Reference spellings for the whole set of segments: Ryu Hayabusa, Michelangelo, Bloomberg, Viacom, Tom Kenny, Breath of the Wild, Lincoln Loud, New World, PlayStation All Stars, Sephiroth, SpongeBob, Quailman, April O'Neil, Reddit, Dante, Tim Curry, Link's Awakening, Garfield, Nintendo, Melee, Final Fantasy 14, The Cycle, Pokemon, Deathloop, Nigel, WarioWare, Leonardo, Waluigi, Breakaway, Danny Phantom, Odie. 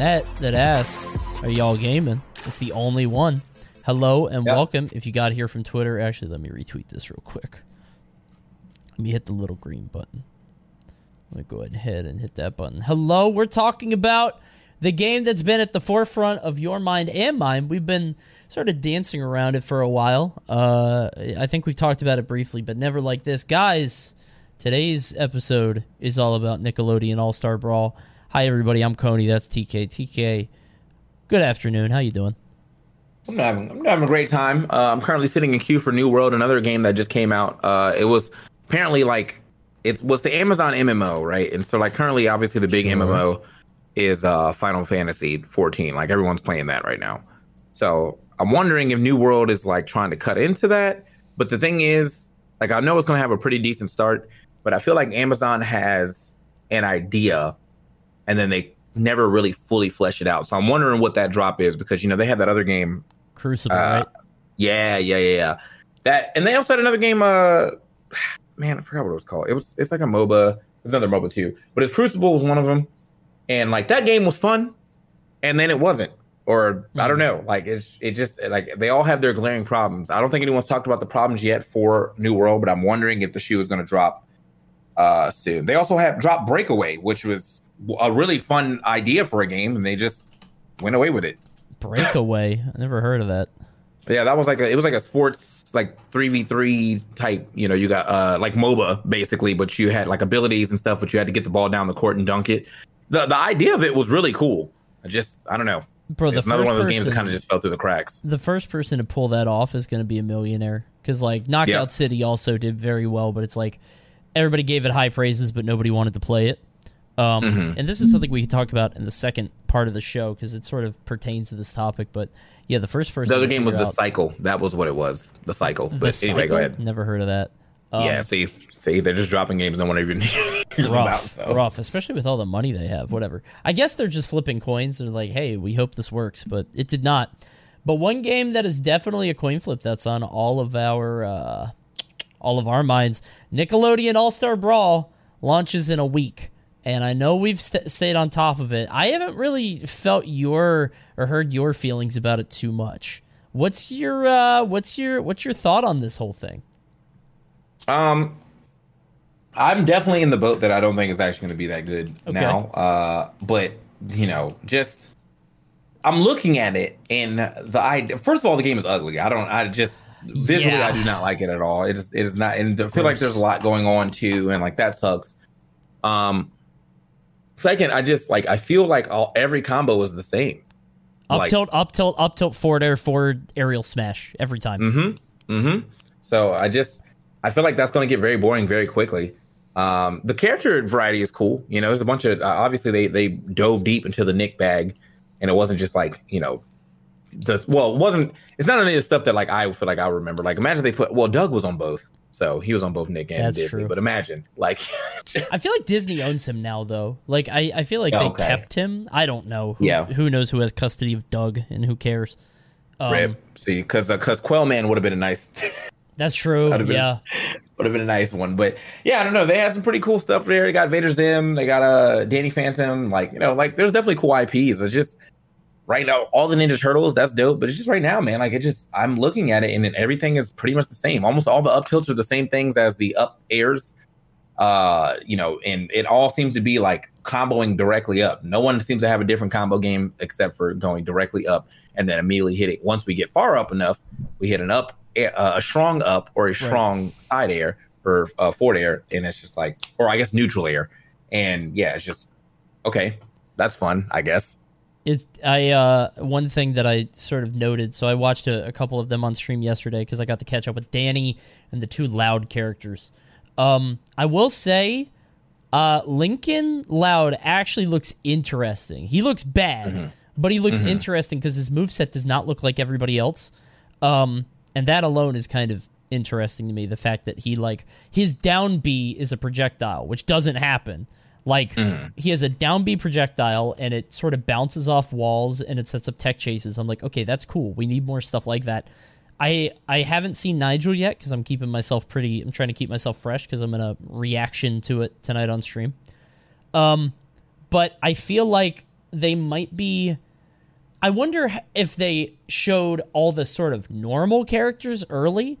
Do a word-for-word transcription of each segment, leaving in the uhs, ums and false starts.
net that asks, are y'all gaming? It's the only one. Hello and yep. welcome. If you got here from Twitter, actually, let me retweet this real quick. Let me hit the little green button. I'm going to go ahead and hit that button. Hello, we're talking about the game that's been at the forefront of your mind and mine. We've been sort of dancing around it for a while. Uh, I think we've talked about it briefly, but never like this. Guys, today's episode is all about Nickelodeon All-Star Brawl. Hi, everybody. I'm Coney. That's T K. T K, good afternoon. How you doing? I'm having, I'm having a great time. Uh, I'm currently sitting in queue for New World, another game that just came out. Uh, it was apparently like... It was the Amazon M M O, right? And so, like, currently, obviously, the big sure. M M O is uh, Final Fantasy fourteen. Like, everyone's playing that right now. So I'm wondering if New World is, like, trying to cut into that. But the thing is, like, I know it's going to have a pretty decent start, but I feel like Amazon has an idea, and then they never really fully flesh it out. So I'm wondering what that drop is because, you know, they had that other game. Crucible, uh, right? Yeah, yeah, yeah, yeah. That, and they also had another game, uh... man, I forgot what it was called. It was it's like a MOBA. It's another MOBA too, but it's Crucible was one of them, and like that game was fun, and then it wasn't, or mm-hmm. I don't know. Like it's it just like they all have their glaring problems. I don't think anyone's talked about the problems yet for New World, but I'm wondering if the shoe is going to drop uh, soon. They also have dropped Breakaway, which was a really fun idea for a game, and they just went away with it. Breakaway, I never heard of that. Yeah, that was like a, it was like a sports like three v three type, you know, you got uh like MOBA basically, but you had like abilities and stuff, but you had to get the ball down the court and dunk it. The the idea of it was really cool. I just I don't know. Bro, the it's another one of those person, games that kind of just fell through the cracks. The first person to pull that off is going to be a millionaire cuz like Knockout yep. City also did very well, but it's like everybody gave it high praises but nobody wanted to play it. Um mm-hmm. and this is something we can talk about in the second part of the show because it sort of pertains to this topic, but yeah, the first person. The other game was The Cycle. That was what it was. The Cycle. The but anyway, cycle? Go ahead. Never heard of that. Um, yeah, see, see, they're just dropping games no one even hears about. So. Rough, especially with all the money they have. Whatever. I guess they're just flipping coins. They're like, hey, we hope this works, but it did not. But one game that is definitely a coin flip that's on all of our, uh, all of our minds. Nickelodeon All-Star Brawl launches in a week. And I know we've st- stayed on top of it. I haven't really felt your or heard your feelings about it too much. What's your uh, what's your what's your thought on this whole thing? Um, I'm definitely in the boat that I don't think it's actually going to be that good okay. now. Uh, but you know, just I'm looking at it and the idea. First of all, the game is ugly. I don't. I just visually, yeah. I do not like it at all. It is. It is not. And I feel like there's a lot going on too, and like that sucks. Um. Second, I just like I feel like all every combo is the same. Up like, tilt, up tilt, up tilt, forward air, forward aerial smash every time. Mm-hmm. Mm-hmm. So I just I feel like that's going to get very boring very quickly. Um, the character variety is cool. You know, there's a bunch of uh, obviously they they dove deep into the Nick bag, and it wasn't just like you know, the well it wasn't it's not any of the stuff that like I feel like I remember. Like imagine they put well Doug was on both. So he was on both Nick and That's Disney, true. But imagine, like, just... I feel like Disney owns him now, though. Like, I, I feel like oh, they okay. kept him. I don't know. Who, yeah. who knows who has custody of Doug and who cares? Um, Rip. See, because uh, because Quailman would have been a nice. That's true. Been, yeah, would have been a nice one, but yeah, I don't know. They had some pretty cool stuff there. They got Invader Zim. They got a uh, Danny Phantom. Like you know, like there's definitely cool I Ps. It's just. Right now, all the Ninja Turtles, that's dope. But it's just right now, man. Like, it just, I'm looking at it and then everything is pretty much the same. Almost all the up tilts are the same things as the up airs, uh, you know, and it all seems to be like comboing directly up. No one seems to have a different combo game except for going directly up and then immediately hitting. Once we get far up enough, we hit an up, uh, a strong up or a strong right. side air or uh, forward air. And it's just like, or I guess neutral air. And yeah, it's just, okay, that's fun, I guess. It's I uh one thing that I sort of noted. So I watched a, a couple of them on stream yesterday because I got to catch up with Danny and the two Loud characters. Um, I will say, uh, Lincoln Loud actually looks interesting. He looks bad, mm-hmm. but he looks mm-hmm. interesting because his moveset does not look like everybody else. Um, and that alone is kind of interesting to me. The fact that he like his down B is a projectile, which doesn't happen. Like, mm. he has a down B projectile, and it sort of bounces off walls, and it sets up tech chases. I'm like, okay, that's cool. We need more stuff like that. I I haven't seen Nigel yet, because I'm keeping myself pretty... I'm trying to keep myself fresh, because I'm in a reaction to it tonight on stream. Um, but I feel like they might be... I wonder if they showed all the sort of normal characters early.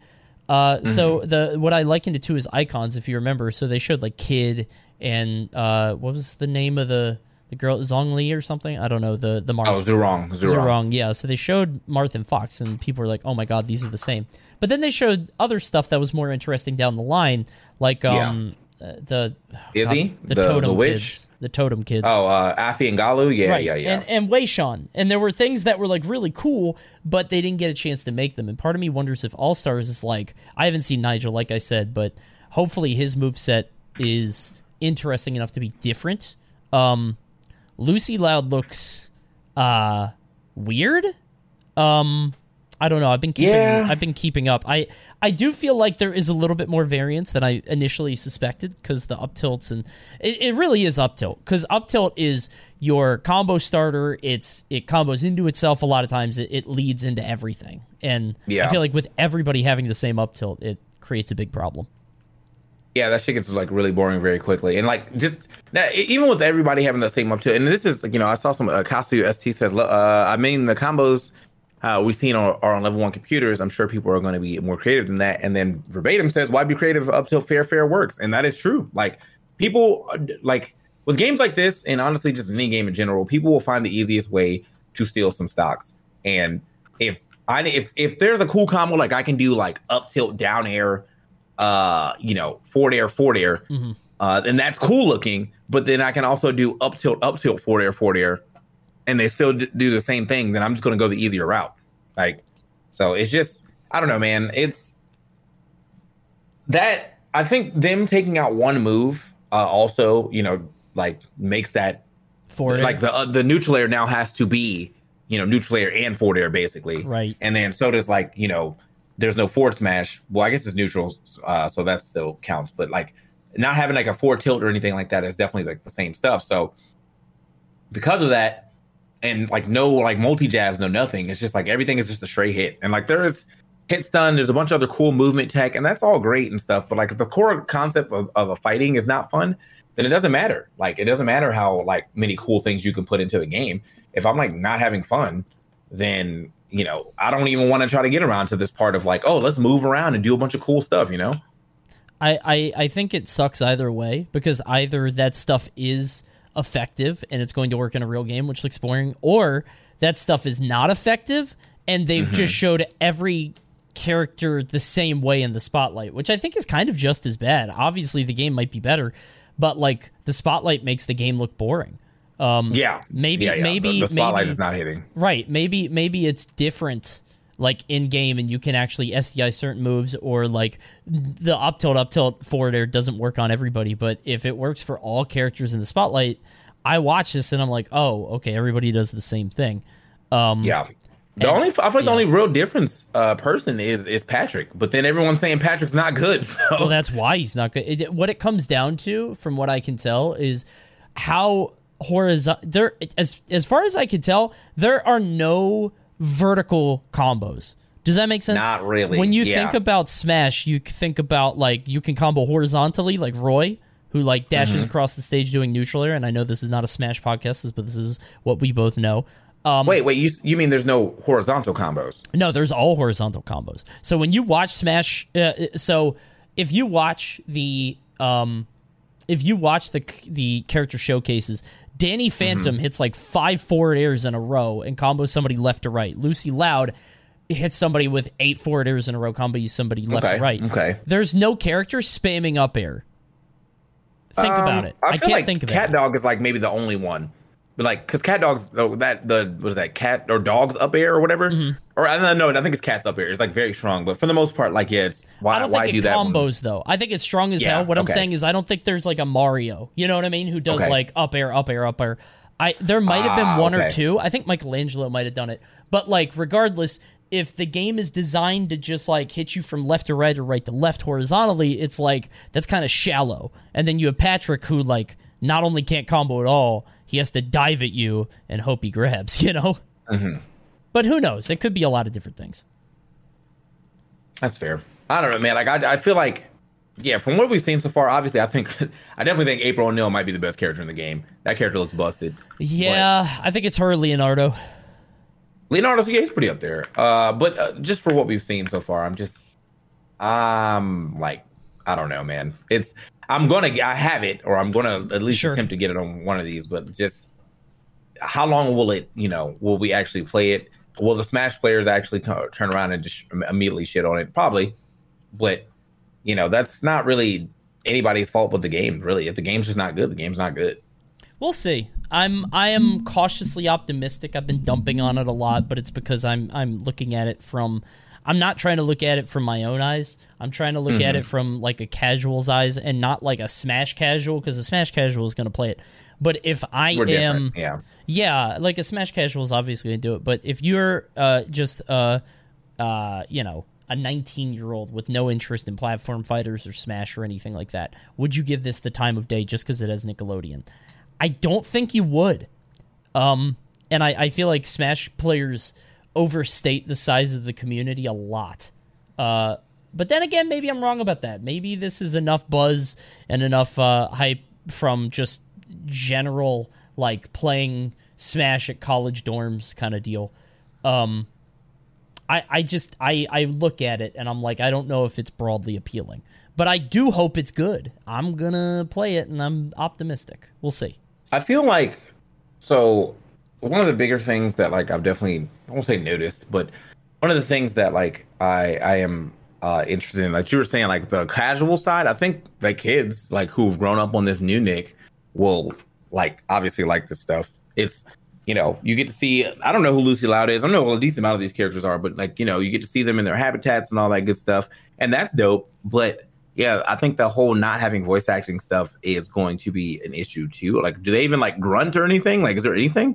Uh, mm-hmm. So the what I likened it to is Icons, if you remember. So they showed like Kid and uh, what was the name of the, the girl? Zhongli or something? I don't know. The the Marth. Oh, Zurong. Zurong, yeah. So they showed Marth and Fox, and people were like, oh my God, these are the same. But then they showed other stuff that was more interesting down the line, like... Um, yeah. Uh, the Izzy, God, the, the totem the witch. kids, the totem kids. Oh, uh, Afi and Galu, yeah, right. yeah, yeah, and, and Wei Shan. And there were things that were like really cool, but they didn't get a chance to make them. And part of me wonders if All Stars is like, I haven't seen Nigel, like I said, but hopefully his moveset is interesting enough to be different. Um, Lucy Loud looks uh, weird. Um, I don't know. I've been keeping. Yeah. I've been keeping up. I I do feel like there is a little bit more variance than I initially suspected, because the up tilts and it, it really is up tilt, because up tilt is your combo starter. It's it combos into itself a lot of times. It, it leads into everything, and yeah. I feel like with everybody having the same up tilt, it creates a big problem. Yeah, that shit gets like really boring very quickly, and like just now, even with everybody having the same up tilt, and this is you know I saw some uh, Kasu S T says uh, I mean the combos. Uh, we've seen are, are on level one computers. I'm sure people are going to be more creative than that. And then Verbatim says, why be creative up till fair, fair works? And that is true. Like people like with games like this, and honestly, just any game in general, people will find the easiest way to steal some stocks. And if I, if, if there's a cool combo, like I can do like up tilt down air, uh, you know, forward air, forward air, mm-hmm. uh, and that's cool looking, but then I can also do up tilt, up tilt, forward air, forward air. And they still do the same thing, then I'm just going to go the easier route. Like, so it's just, I don't know, man. It's that, I think them taking out one move uh, also, you know, like makes that forward like air. the uh, the neutral air now has to be, you know, neutral air and forward air basically. Right. And then so does like, you know, there's no forward smash. Well, I guess it's neutral. Uh, so that still counts. But like not having like a forward tilt or anything like that is definitely like the same stuff. So because of that, and like no like multi jabs, no nothing. It's just like everything is just a straight hit. And like there is hit stun. There's a bunch of other cool movement tech, and that's all great and stuff. But like if the core concept of, of a fighting is not fun, then it doesn't matter. Like it doesn't matter how like many cool things you can put into a game. If I'm like not having fun, then you know I don't even want to try to get around to this part of like oh let's move around and do a bunch of cool stuff. You know, I I, I think it sucks either way, because either that stuff is effective and it's going to work in a real game, which looks boring, or that stuff is not effective and they've mm-hmm. just showed every character the same way in the spotlight, which I think is kind of just as bad. Obviously the game might be better, but like the spotlight makes the game look boring. Um yeah maybe yeah, yeah. maybe the, the spotlight maybe, is not hitting right. Maybe maybe it's different like in game, and you can actually S D I certain moves, or like the up tilt, up tilt, forward air doesn't work on everybody. But if it works for all characters in the spotlight, I watch this and I'm like, oh, okay, everybody does the same thing. Um, yeah, the and, only I feel like yeah. the only real difference uh, person is is Patrick, but then everyone's saying Patrick's not good. So. Well, that's why he's not good. It, what it comes down to, from what I can tell, is how horizontal. There, as as far as I can tell, there are no vertical combos. Does that make sense? Not really. When you yeah. think about Smash, you think about like you can combo horizontally, like Roy, who like dashes mm-hmm. across the stage doing neutral air. And I know this is not a Smash podcast, but this is what we both know. Um, wait, wait, you you mean there's no horizontal combos? No, there's all horizontal combos. So when you watch Smash, uh, so if you watch the um, if you watch the the character showcases, Danny Phantom mm-hmm. hits like five forward airs in a row and combos somebody left to right. Lucy Loud hits somebody with eight forward airs in a row, combos somebody left okay, to right. Okay. There's no character spamming up air. Think um, about it. I, I can't like think of it. Cat Dog is like maybe the only one, but like because Cat Dog's oh, that the was that cat or dog's up air or whatever. Mm-hmm. Or I don't know. I think it's cat's up air. It's like very strong, but for the most part, like yeah, it's why I don't why think do it combos that though. I think it's strong as yeah, hell. What okay. I'm saying is, I don't think there's like a Mario. You know what I mean? Who does okay. like up air, up air, up air? I there might have ah, been one okay. or two. I think Michelangelo might have done it, but like regardless, if the game is designed to just like hit you from left to right or right to left horizontally, it's like that's kind of shallow. And then you have Patrick, who like not only can't combo at all, he has to dive at you and hope he grabs. You know. Mm-hmm. But who knows? It could be a lot of different things. That's fair. I don't know, man. Like I, I feel like Yeah, from what we've seen so far, obviously, I think I definitely think April O'Neil might be the best character in the game. That character looks busted. Yeah, but I think it's her, Leonardo. Leonardo's yeah, he's pretty up there. Uh, but uh, just for what we've seen so far, I'm just, I'm like, I don't know, man. It's I'm gonna I have it, or I'm gonna at least sure. attempt to get it on one of these. But just how long will it? You know, will we actually play it? Will the Smash players actually turn around and just immediately shit on it? Probably, but. You know, that's not really anybody's fault but the game, really. If the game's just not good, the game's not good. We'll see. I'm I am cautiously optimistic. I've been dumping on it a lot, but it's because I'm I'm looking at it from I'm not trying to look at it from my own eyes. I'm trying to look mm-hmm. at it from like a casual's eyes and not like a Smash casual, because a Smash casual is going to play it. But if I We're am yeah. yeah, like a Smash casual is obviously going to do it, but if you're uh just uh uh you know, a nineteen-year-old with no interest in platform fighters or Smash or anything like that, would you give this the time of day just because it has Nickelodeon? I don't think you would. Um, and I, I feel like Smash players overstate the size of the community a lot. Uh, but then again, maybe I'm wrong about that. Maybe this is enough buzz and enough uh, hype from just general, like, playing Smash at college dorms kind of deal. Um I, I just, I, I look at it, and I'm like, I don't know if it's broadly appealing. But I do hope it's good. I'm going to play it, and I'm optimistic. We'll see. I feel like, so, one of the bigger things that, like, I've definitely, I won't say noticed, but one of the things that, like, I, I am uh, interested in, like you were saying, like, the casual side, I think the kids, like, who've grown up on this new Nick will, like, obviously like this stuff. It's... You know, you get to see, I don't know who Lucy Loud is. I don't know what a decent amount of these characters are, but like, you know, you get to see them in their habitats and all that good stuff. And that's dope. But yeah, I think the whole not having voice acting stuff is going to be an issue too. Like, do they even like grunt or anything? Like, is there anything?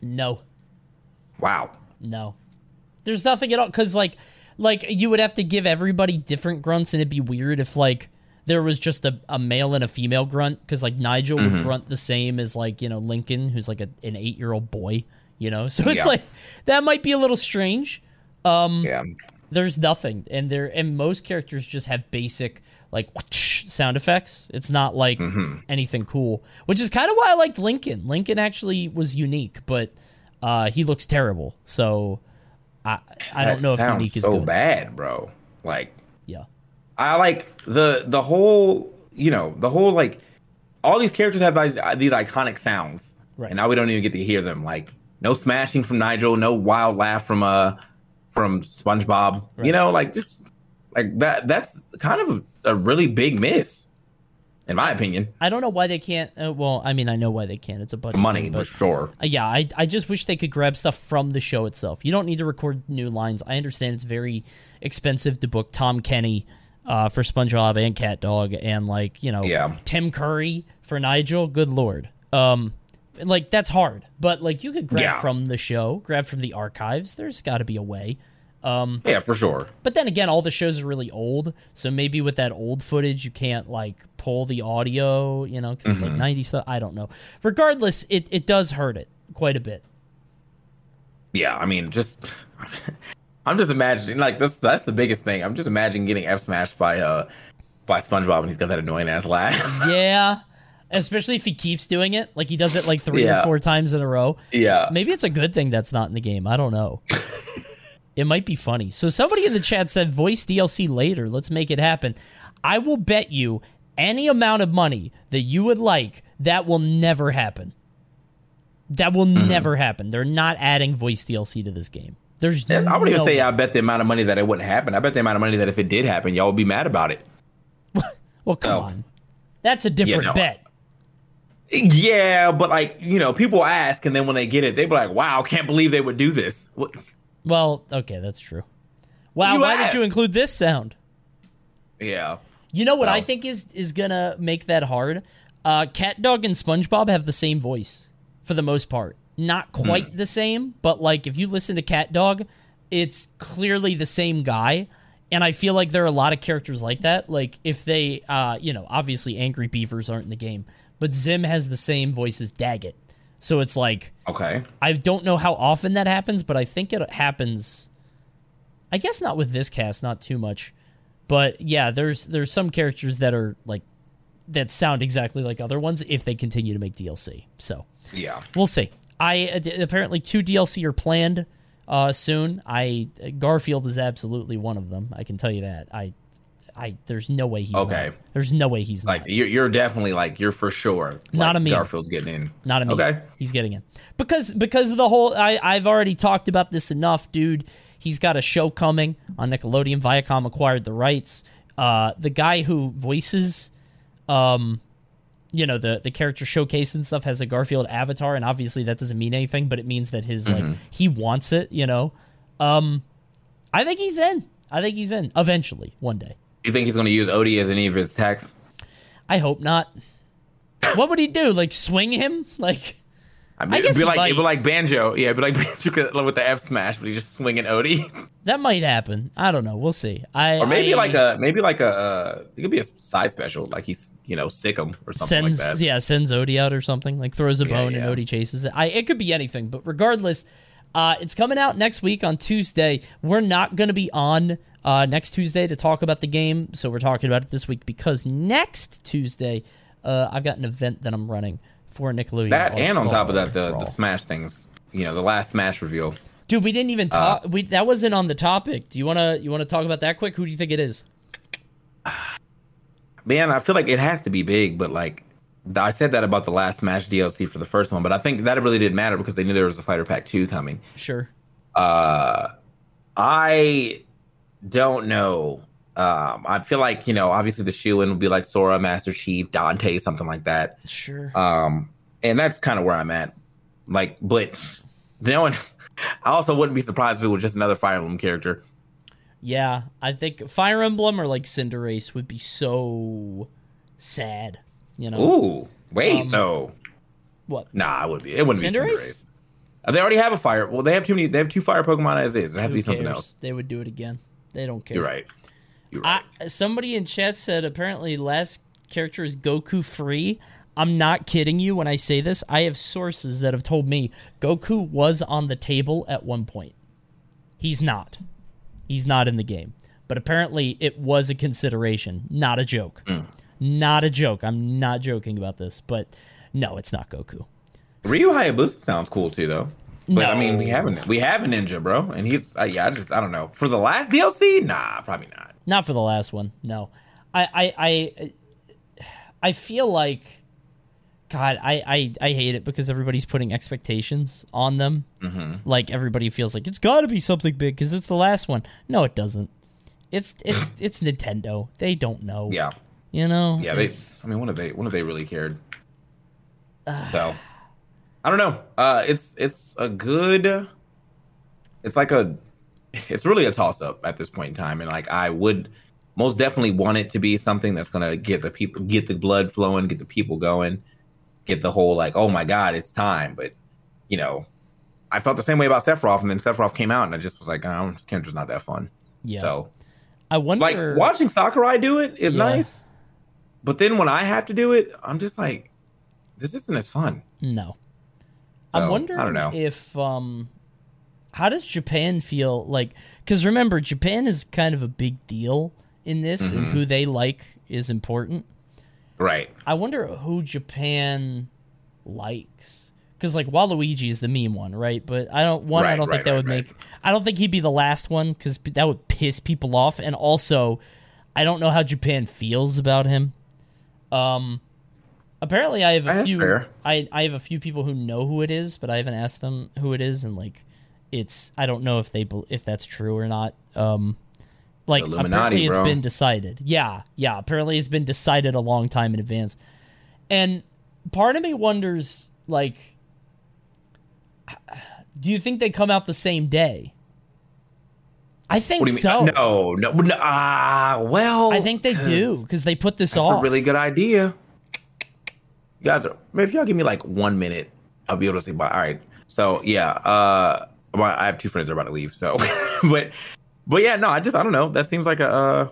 No. Wow. No. There's nothing at all, because, like, like you would have to give everybody different grunts, and it'd be weird if, like, there was just a, a male and a female grunt, because, like, Nigel mm-hmm. would grunt the same as, like, you know, Lincoln, who's, like, a, an eight-year-old boy. You know, so it's yeah. like that might be a little strange. Um, yeah. There's nothing, and there and most characters just have basic like whoosh, sound effects. It's not like mm-hmm. anything cool, which is kind of why I liked Lincoln. Lincoln actually was unique, but uh, he looks terrible. So I I that don't know if unique so is so bad, bro. Like yeah, I like the the whole you know the whole like all these characters have these, these iconic sounds, right? And now we don't even get to hear them. Like no smashing from Nigel, no wild laugh from uh from SpongeBob. Right. You know, like just like that. That's kind of a really big miss, in my opinion. I don't know why they can't. Uh, well, I mean, I know why they can't. It's a budget money thing, but, for sure. Uh, yeah, I I just wish they could grab stuff from the show itself. You don't need to record new lines. I understand it's very expensive to book Tom Kenny uh, for SpongeBob and Cat Dog, and like you know, yeah. Tim Curry for Nigel. Good lord, um, like that's hard. But like you could grab yeah. from the show, grab from the archives. There's got to be a way. Um, yeah, for sure. But then again, all the shows are really old, so maybe with that old footage, you can't like pull the audio, you know, because mm-hmm. it's like ninety stuff. I don't know. Regardless, it it does hurt it quite a bit. Yeah, I mean, just I'm just imagining like this. That's the biggest thing. I'm just imagining getting F smashed by uh by SpongeBob, and he's got that annoying ass laugh. Yeah. Especially if he keeps doing it, like he does it like three yeah. or four times in a row. Yeah. Maybe it's a good thing that's not in the game. I don't know. It might be funny. So somebody in the chat said, voice D L C later. Let's make it happen. I will bet you any amount of money that you would like, that will never happen. That will mm-hmm. never happen. They're not adding voice D L C to this game. There's I wouldn't no even say way. I bet the amount of money that it wouldn't happen. I bet the amount of money that if it did happen, y'all would be mad about it. Well, come so, on. That's a different yeah, no. bet. Yeah, but like, you know, people ask, and then when they get it, they be like, wow, can't believe they would do this. What? Well, okay, that's true. Wow, you why asked. Did you include this sound? Yeah. You know what well. I think is is gonna make that hard? Uh, Cat Dog and SpongeBob have the same voice for the most part. Not quite mm. the same, but like if you listen to Cat Dog, it's clearly the same guy. And I feel like there are a lot of characters like that. Like if they, uh, you know, obviously Angry Beavers aren't in the game, but Zim has the same voice as Daggett. So it's like, okay. I don't know how often that happens, but I think it happens. I guess not with this cast, not too much, but yeah, there's there's some characters that are like that sound exactly like other ones if they continue to make D L C. So yeah, we'll see. I apparently two D L C are planned uh, soon. I Garfield is absolutely one of them. I can tell you that. I. I there's no way he's okay. Not. There's no way he's like not. You're, you're definitely like you're for sure like, not a meme. Garfield's getting in. Not a meme. Okay, he's getting in because because of the whole. I I've already talked about this enough, dude. He's got a show coming on Nickelodeon. Viacom acquired the rights. Uh, the guy who voices, um, you know the the character showcase and stuff has a Garfield avatar, and obviously that doesn't mean anything, but it means that his mm-hmm. like he wants it. You know, um, I think he's in. I think he's in eventually one day. You think he's going to use Odie as any of his attacks? I hope not. What would he do? Like swing him? Like I, mean, I guess it'd be like might. It'd be like Banjo. Yeah, it'd be like Banjo with the F smash, but he's just swinging Odie. That might happen. I don't know. We'll see. I or maybe I, like a maybe like a uh, it could be a side special. Like he's you know sick him or something sends, like that. Yeah, sends Odie out or something. Like throws a yeah, bone yeah. and Odie chases it. I it could be anything. But regardless, uh, it's coming out next week on Tuesday. We're not going to be on. Uh, next Tuesday to talk about the game, so we're talking about it this week because next Tuesday uh, I've got an event that I'm running for Nickelodeon. That and on top of that, the, the Smash things, you know, the last Smash reveal. Dude, we didn't even talk. Uh, we that wasn't on the topic. Do you wanna you wanna talk about that quick? Who do you think it is? Man, I feel like it has to be big, but like I said that about the last Smash D L C for the first one, but I think that really didn't matter because they knew there was a Fighter Pack two coming. Sure. Uh, I. Don't know. Um, I feel like, you know, obviously the shoe-in would be like Sora, Master Chief, Dante, something like that. Sure. Um, and that's kind of where I'm at. Like, but no one, I also wouldn't be surprised if it was just another Fire Emblem character. Yeah, I think Fire Emblem or like Cinderace would be so sad, you know? Ooh, wait, um, though. What? Nah, it wouldn't be. It wouldn't Cinderace? be Cinderace. They already have a fire. Well, they have too many. They have two fire Pokemon as is. It would have to be something cares? else. They would do it again. They don't care. You're right. You're right. I, somebody in chat said apparently last character is Goku free. I'm not kidding you when I say this. I have sources that have told me Goku was on the table at one point. He's not. He's not in the game. But apparently it was a consideration. Not a joke. Mm. Not a joke. I'm not joking about this. But no, it's not Goku. Ryu Hayabusa sounds cool too, though. But no. I mean, we have a we have a ninja, bro, and he's uh, yeah. I just I don't know for the last D L C, nah, probably not. Not for the last one, no. I I I, I feel like God, I, I, I hate it because everybody's putting expectations on them. Mm-hmm. Like, everybody feels like, it's got to be something big because it's the last one. No, it doesn't. It's it's it's Nintendo. They don't know. Yeah. You know? Yeah, they, I mean, what have they, what have they really cared? Uh, so, I don't know. Uh, it's it's a good... It's like a... It's really a toss-up at this point in time. And, like, I would most definitely want it to be something that's going to get the people, get the blood flowing, get the people going. Get the whole, like, oh my God, it's time. But, you know, I felt the same way about Sephiroth, and then Sephiroth came out, and I just was like, oh, Kendra's not that fun. Yeah. So, I wonder. Like, watching Sakurai do it is yeah. nice, but then when I have to do it, I'm just like, this isn't as fun. No. So, I wonder I don't know. if, um, how does Japan feel like, because remember, Japan is kind of a big deal in this, mm-hmm. and who they like is important. Right. I wonder who Japan likes, because like Waluigi is the meme one, right? But I don't one. Right, I don't right, think that right, would right. make. I don't think he'd be the last one because that would piss people off, and also, I don't know how Japan feels about him. Um, apparently, I have a That's few. Fair. I I have a few people who know who it is, but I haven't asked them who it is, and like, it's I don't know if they if that's true or not. Um. Like, Illuminati, apparently it's bro. been decided. Yeah, yeah. Apparently it's been decided a long time in advance. And part of me wonders, like, do you think they come out the same day? I think so. No, no, no. Ah, uh, well. I think they do, because they put this that's off. That's a really good idea. You guys are, if y'all give me, like, one minute, I'll be able to say, bye. All right. So, yeah. Uh, I have two friends that are about to leave, so. but... But yeah, no, I just, I don't know. That seems like a, uh,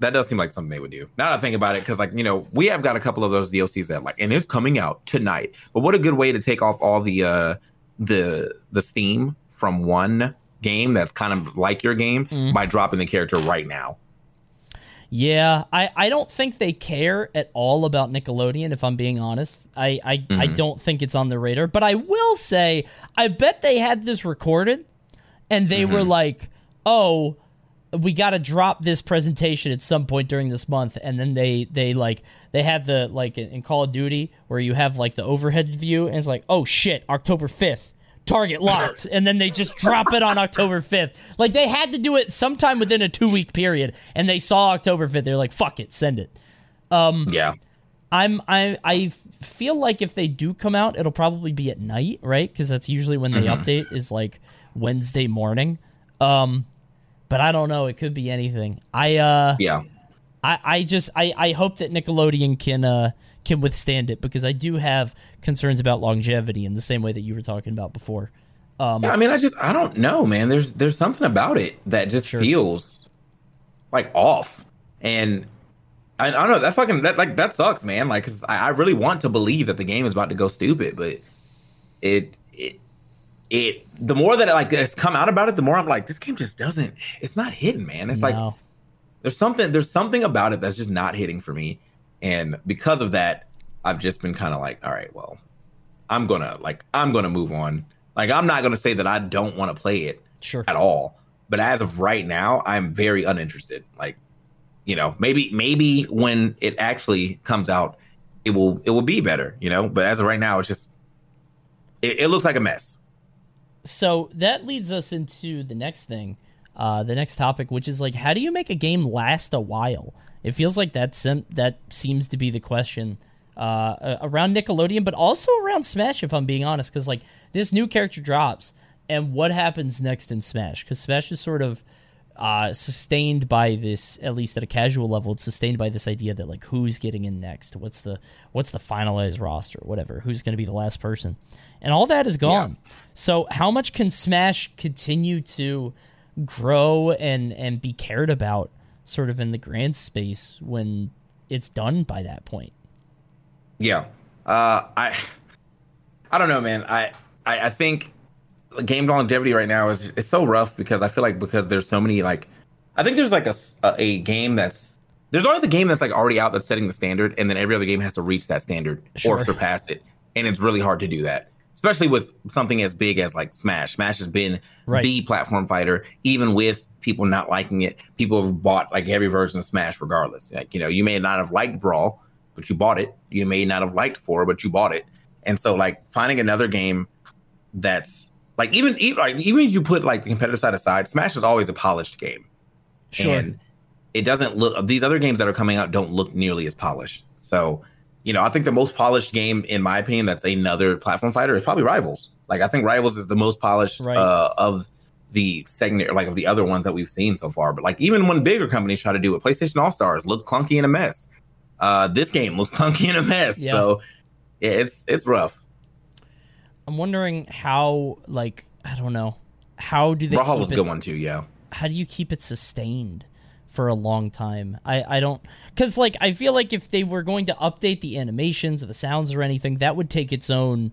that does seem like something they would do. Now that I think about it, because like, you know, we have got a couple of those D L Cs that like, and it's coming out tonight. But what a good way to take off all the, uh, the, the steam from one game that's kind of like your game mm. by dropping the character right now. Yeah, I, I don't think they care at all about Nickelodeon, if I'm being honest. I, I, mm-hmm. I don't think it's on the radar. But I will say, I bet they had this recorded and they mm-hmm. were like, oh, we got to drop this presentation at some point during this month. And then they, they like, they had the, like, in Call of Duty, where you have, like, the overhead view, and it's like, oh, shit, October fifth, target locked. And then they just drop it on October fifth. Like, they had to do it sometime within a two-week period, and they saw October fifth. They're like, fuck it, send it. Um, yeah. I'm, I, I feel like if they do come out, it'll probably be at night, right? Because that's usually when they mm-hmm. update, is, like, Wednesday morning. Um, but I don't know. It could be anything. I, uh, yeah, I, I just, I, I hope that Nickelodeon can, uh, can withstand it, because I do have concerns about longevity in the same way that you were talking about before. Um, yeah, I mean, I just, I don't know, man. There's, there's something about it that just sure. feels like off. And I, I don't know. That's fucking, that, like, that sucks, man. Like, 'cause I, I really want to believe that the game is about to go stupid, but it, it, It the more that it like has come out about it, the more I'm like, this game just doesn't. It's not hitting, man. It's no. like there's something there's something about it that's just not hitting for me, and because of that, I've just been kind of like, all right, well, I'm gonna like I'm gonna move on. Like, I'm not gonna say that I don't want to play it sure. at all, but as of right now, I'm very uninterested. Like, you know, maybe maybe when it actually comes out, it will it will be better, you know. But as of right now, it's just it, it looks like a mess. So that leads us into the next thing, uh, the next topic, which is like, how do you make a game last a while? It feels like that sem- that seems to be the question uh, around Nickelodeon, but also around Smash, if I'm being honest, because like this new character drops, and what happens next in Smash? Because Smash is sort of uh, sustained by this, at least at a casual level, it's sustained by this idea that like, who's getting in next? What's the what's the finalized roster? Whatever, who's going to be the last person? And all that is gone. Yeah. So how much can Smash continue to grow and, and be cared about sort of in the grand space when it's done by that point? Yeah. Uh, I I don't know, man. I, I, I think game longevity right now is it's so rough because I feel like because there's so many, like, I think there's like a, a game that's, there's always a game that's like already out that's setting the standard, and then every other game has to reach that standard sure. or surpass it. And it's really hard to do that. Especially with something as big as like Smash. Smash has been right. the platform fighter, even with people not liking it. People have bought like every version of Smash regardless. Like, you know, you may not have liked Brawl, but you bought it. You may not have liked four, but you bought it. And so, like, finding another game that's like, even even, like, even if you put like the competitive side aside, Smash is always a polished game. Sure. And it doesn't look, these other games that are coming out don't look nearly as polished. So, you know, I think the most polished game, in my opinion, that's another platform fighter is probably Rivals. Like, I think Rivals is the most polished right. uh, of the segment, like of the other ones that we've seen so far. But like, even when bigger companies try to do it, PlayStation All Stars looked clunky and a mess. Uh, this game looks clunky and a mess. Yeah. So yeah, it's it's rough. I'm wondering how, like, I don't know, how do they? Brawl was a good one too. Yeah. How do you keep it sustained for a long time? I, I don't... Because, like, I feel like if they were going to update the animations or the sounds or anything, that would take its own...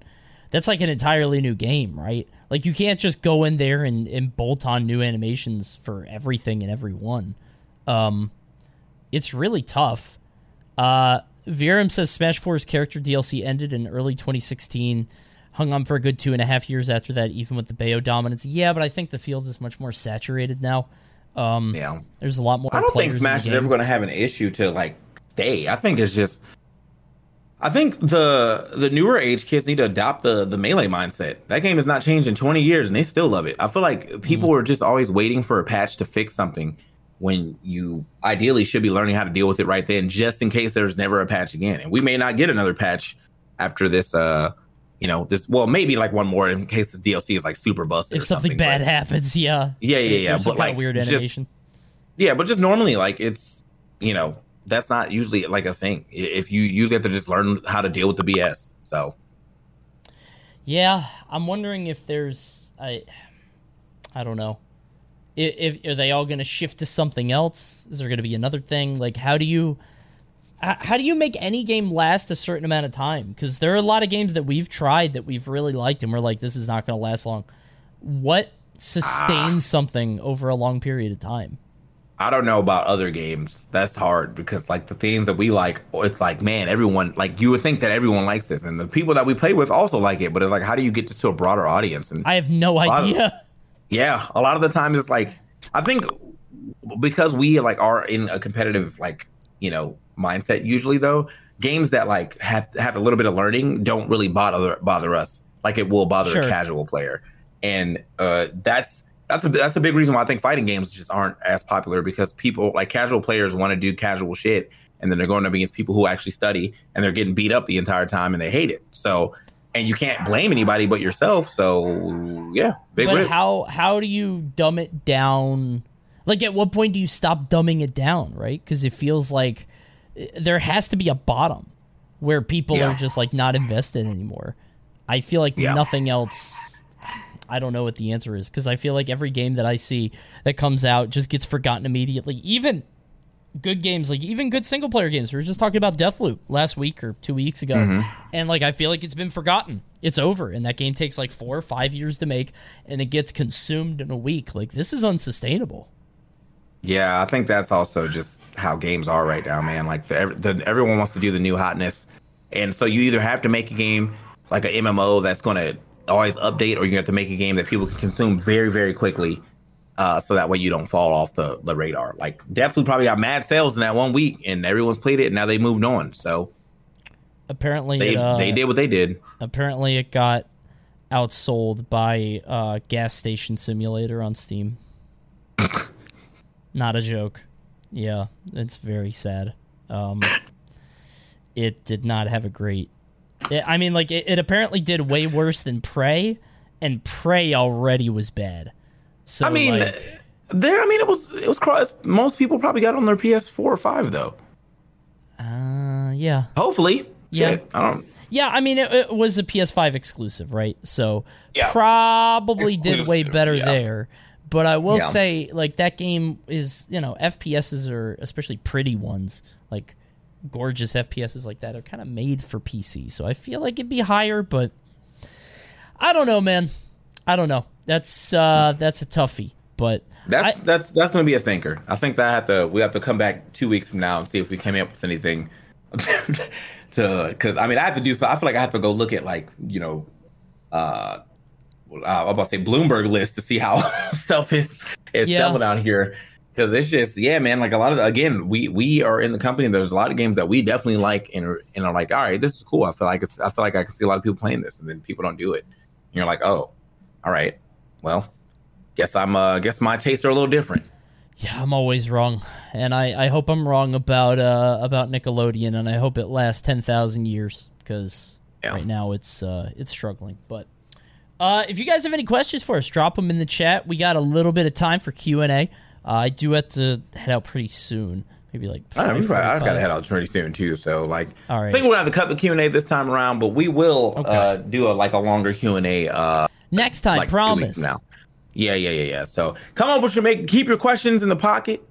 That's, like, an entirely new game, right? Like, you can't just go in there and, and bolt on new animations for everything and every one. Um, it's really tough. Uh, Virum says Smash four's character D L C ended in early twenty sixteen. Hung on for a good two and a half years after that, even with the Bayo dominance. Yeah, but I think the field is much more saturated now. Um, yeah, there's a lot more. I don't think Smash is ever going to have an issue to like stay. I think it's just, I think the the newer age kids need to adopt the the Melee mindset. That game has not changed in twenty years, and they still love it. I feel like people mm. are just always waiting for a patch to fix something when you ideally should be learning how to deal with it right then, just in case there's never a patch again. And we may not get another patch after this. Uh, you know, this, well, maybe like one more in case the D L C is like super busted. If something, something bad but, happens, yeah. Yeah, yeah, yeah. There's but like weird animation. Just, yeah, but just normally, like, it's, you know, that's not usually like a thing. If you usually have to just learn how to deal with the B S. So, yeah, I'm wondering if there's, I, I don't know, if, if are they all going to shift to something else? Is there going to be another thing? Like, how do you? How do you make any game last a certain amount of time? Because there are a lot of games that we've tried that we've really liked, and we're like, this is not going to last long. What sustains ah, something over a long period of time? I don't know about other games. That's hard because, like, the things that we like, it's like, man, everyone, like, you would think that everyone likes this, and the people that we play with also like it, but it's like, how do you get this to a broader audience? And I have no idea. Of, yeah, a lot of the times it's like, I think because we, like, are in a competitive, like, you know, mindset usually, though, games that like have have a little bit of learning don't really bother bother us like it will bother sure. a casual player. And uh that's that's a, that's a big reason why I think fighting games just aren't as popular, because people, like, casual players want to do casual shit, and then they're going up against people who actually study, and they're getting beat up the entire time, and they hate it. So, and you can't blame anybody but yourself. So yeah, big but rip. how how do you dumb it down? Like, at what point do you stop dumbing it down, right? Because it feels like there has to be a bottom where people yeah. are just, like, not invested anymore. I feel like yeah. nothing else... I don't know what the answer is, because I feel like every game that I see that comes out just gets forgotten immediately. Even good games, like, even good single-player games. We were just talking about Deathloop last week or two weeks ago, mm-hmm. and, like, I feel like it's been forgotten. It's over, and that game takes, like, four or five years to make, and it gets consumed in a week. Like, this is unsustainable. Yeah, I think that's also just how games are right now, man. Like, the, the, everyone wants to do the new hotness. And so you either have to make a game like an M M O that's going to always update, or you have to make a game that people can consume very, very quickly, uh, so that way you don't fall off the, the radar. Like, Deathloop probably got mad sales in that one week, and everyone's played it, and now they moved on. So apparently they, it, uh, they did what they did. Apparently it got outsold by uh, Gas Station Simulator on Steam. Not a joke. Yeah, it's very sad. Um, it did not have a great... It, I mean, like, it, it apparently did way worse than Prey, and Prey already was bad. So I mean, like, there. I mean, it was it was cross. Most people probably got it on their P S four or five, though. Uh, yeah. Hopefully. Yeah. yeah I don't. Yeah, I mean, it, it was a P S five exclusive, right? So yeah. probably exclusive, did way better yeah. there. But I will yeah. say, like, that game is, you know, F P Ss are, especially pretty ones, like, gorgeous F P Ss like that, are kind of made for P C. So I feel like it'd be higher, but I don't know, man. I don't know. That's uh, that's a toughie. But that's I, that's that's gonna be a thinker. I think that I have to, we have to come back two weeks from now and see if we came up with anything. To, because I mean, I have to do so. I feel like I have to go look at, like, you know. Uh, Uh, I'm about to say Bloomberg list to see how stuff is, is yeah. selling out here. Because it's just, yeah, man, like a lot of, again, we we are in the company. There's a lot of games that we definitely like and are, and are like, all right, this is cool. I feel like it's, I feel like I can see a lot of people playing this, and then people don't do it. And you're like, oh, all right, well, guess I'm, uh, guess my tastes are a little different. Yeah, I'm always wrong, and I, I hope I'm wrong about uh about Nickelodeon, and I hope it lasts ten thousand years because yeah. right now it's uh it's struggling, but. Uh, if you guys have any questions for us, drop them in the chat. We got a little bit of time for Q and A. Uh, I do have to head out pretty soon. Maybe like five, I know, I've got to head out pretty soon too. So like, all right. I think we're gonna have to cut the Q and A this time around, but we will okay. uh, do a, like a longer Q and A uh, next time. Like promise. Two weeks now. Yeah, yeah, yeah, yeah. So come on, we should make keep your questions in the pocket,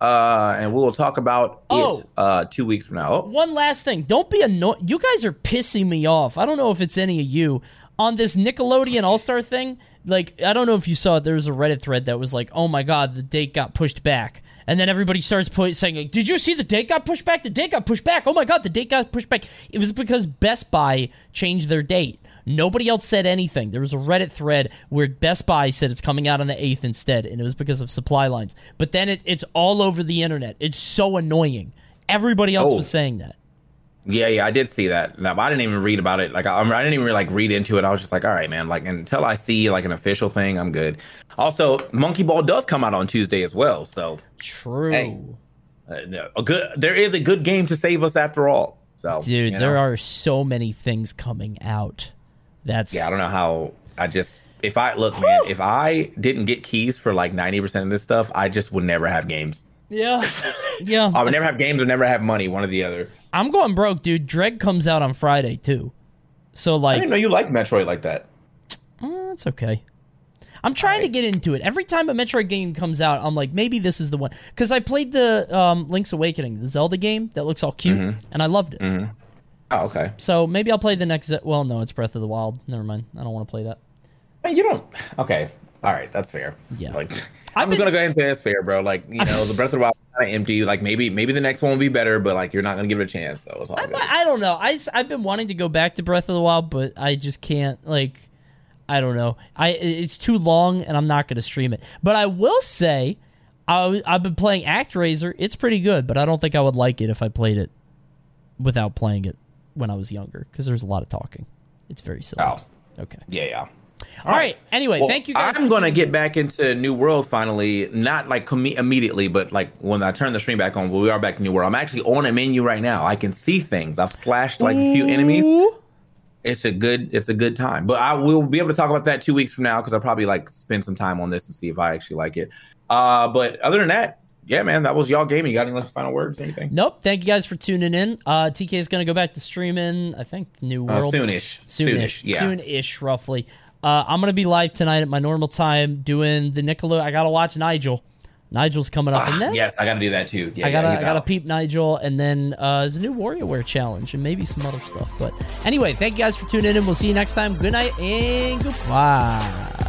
uh, and we will talk about oh. it uh, two weeks from now. Oh. One last thing. Don't be annoyed. You guys are pissing me off. I don't know if it's any of you. On this Nickelodeon All-Star thing, like, I don't know if you saw it, there was a Reddit thread that was like, oh my god, the date got pushed back. And then everybody starts saying, like, did you see the date got pushed back? The date got pushed back. Oh my god, the date got pushed back. It was because Best Buy changed their date. Nobody else said anything. There was a Reddit thread where Best Buy said it's coming out on the eighth instead, and it was because of supply lines. But then it, it's all over the internet. It's so annoying. Everybody else oh. was saying that. Yeah, yeah, I did see that. Now, I didn't even read about it. Like, I, I didn't even like read into it. I was just like, all right, man. Like, until I see like an official thing, I'm good. Also, Monkey Ball does come out on Tuesday as well. So true. Hey, a good. There is a good game to save us after all. So, dude, you know. There are so many things coming out. That's yeah. I don't know how. I just if I look, man. If I didn't get keys for like ninety percent of this stuff, I just would never have games. Yeah, yeah. I would never have games or never have money. One or the other. I'm going broke, dude. Dreg comes out on Friday, too. So, like... I didn't know you liked Metroid like that. Mm, it's okay. I'm trying right. to get into it. Every time a Metroid game comes out, I'm like, maybe this is the one. Because I played the um, Link's Awakening, the Zelda game that looks all cute, mm-hmm. and I loved it. Mm-hmm. Oh, okay. So, maybe I'll play the next... Ze- well, no, it's Breath of the Wild. Never mind. I don't want to play that. Hey, you don't... Okay. All right. That's fair. Yeah. Like, I'm been... going to go ahead and say that's fair, bro. Like, you know, the Breath of the Wild... Kind of empty. Like maybe, maybe the next one will be better, but like you're not gonna give it a chance. So it's all I, good. I don't know. I I've been wanting to go back to Breath of the Wild, but I just can't. Like, I don't know. I it's too long, and I'm not gonna stream it. But I will say, I I've been playing ActRaiser. It's pretty good, but I don't think I would like it if I played it without playing it when I was younger, because there's a lot of talking. It's very silly. Oh, okay. Yeah, yeah. All, All right. right. Anyway, well, thank you guys. I'm going to get back into New World finally. Not like com- immediately, but like when I turn the stream back on, we are back to New World. I'm actually on a menu right now. I can see things. I've slashed like a few enemies. It's a good it's a good time. But I will be able to talk about that two weeks from now because I'll probably like spend some time on this and see if I actually like it. Uh, but other than that, yeah, man, that was y'all gaming. You got any final words or anything? Nope. Thank you guys for tuning in. Uh, T K is going to go back to streaming, I think, New World. Uh, soonish. Soonish. Soonish, yeah. Soonish, roughly. Uh, I'm going to be live tonight at my normal time doing the Nickelodeon. I got to watch Nigel. Nigel's coming up. Ah, and then, yes, I got to do that too. Yeah, I got yeah, to peep Nigel. And then uh, there's a new WarioWare challenge and maybe some other stuff. But anyway, thank you guys for tuning in. We'll see you next time. Good night and goodbye.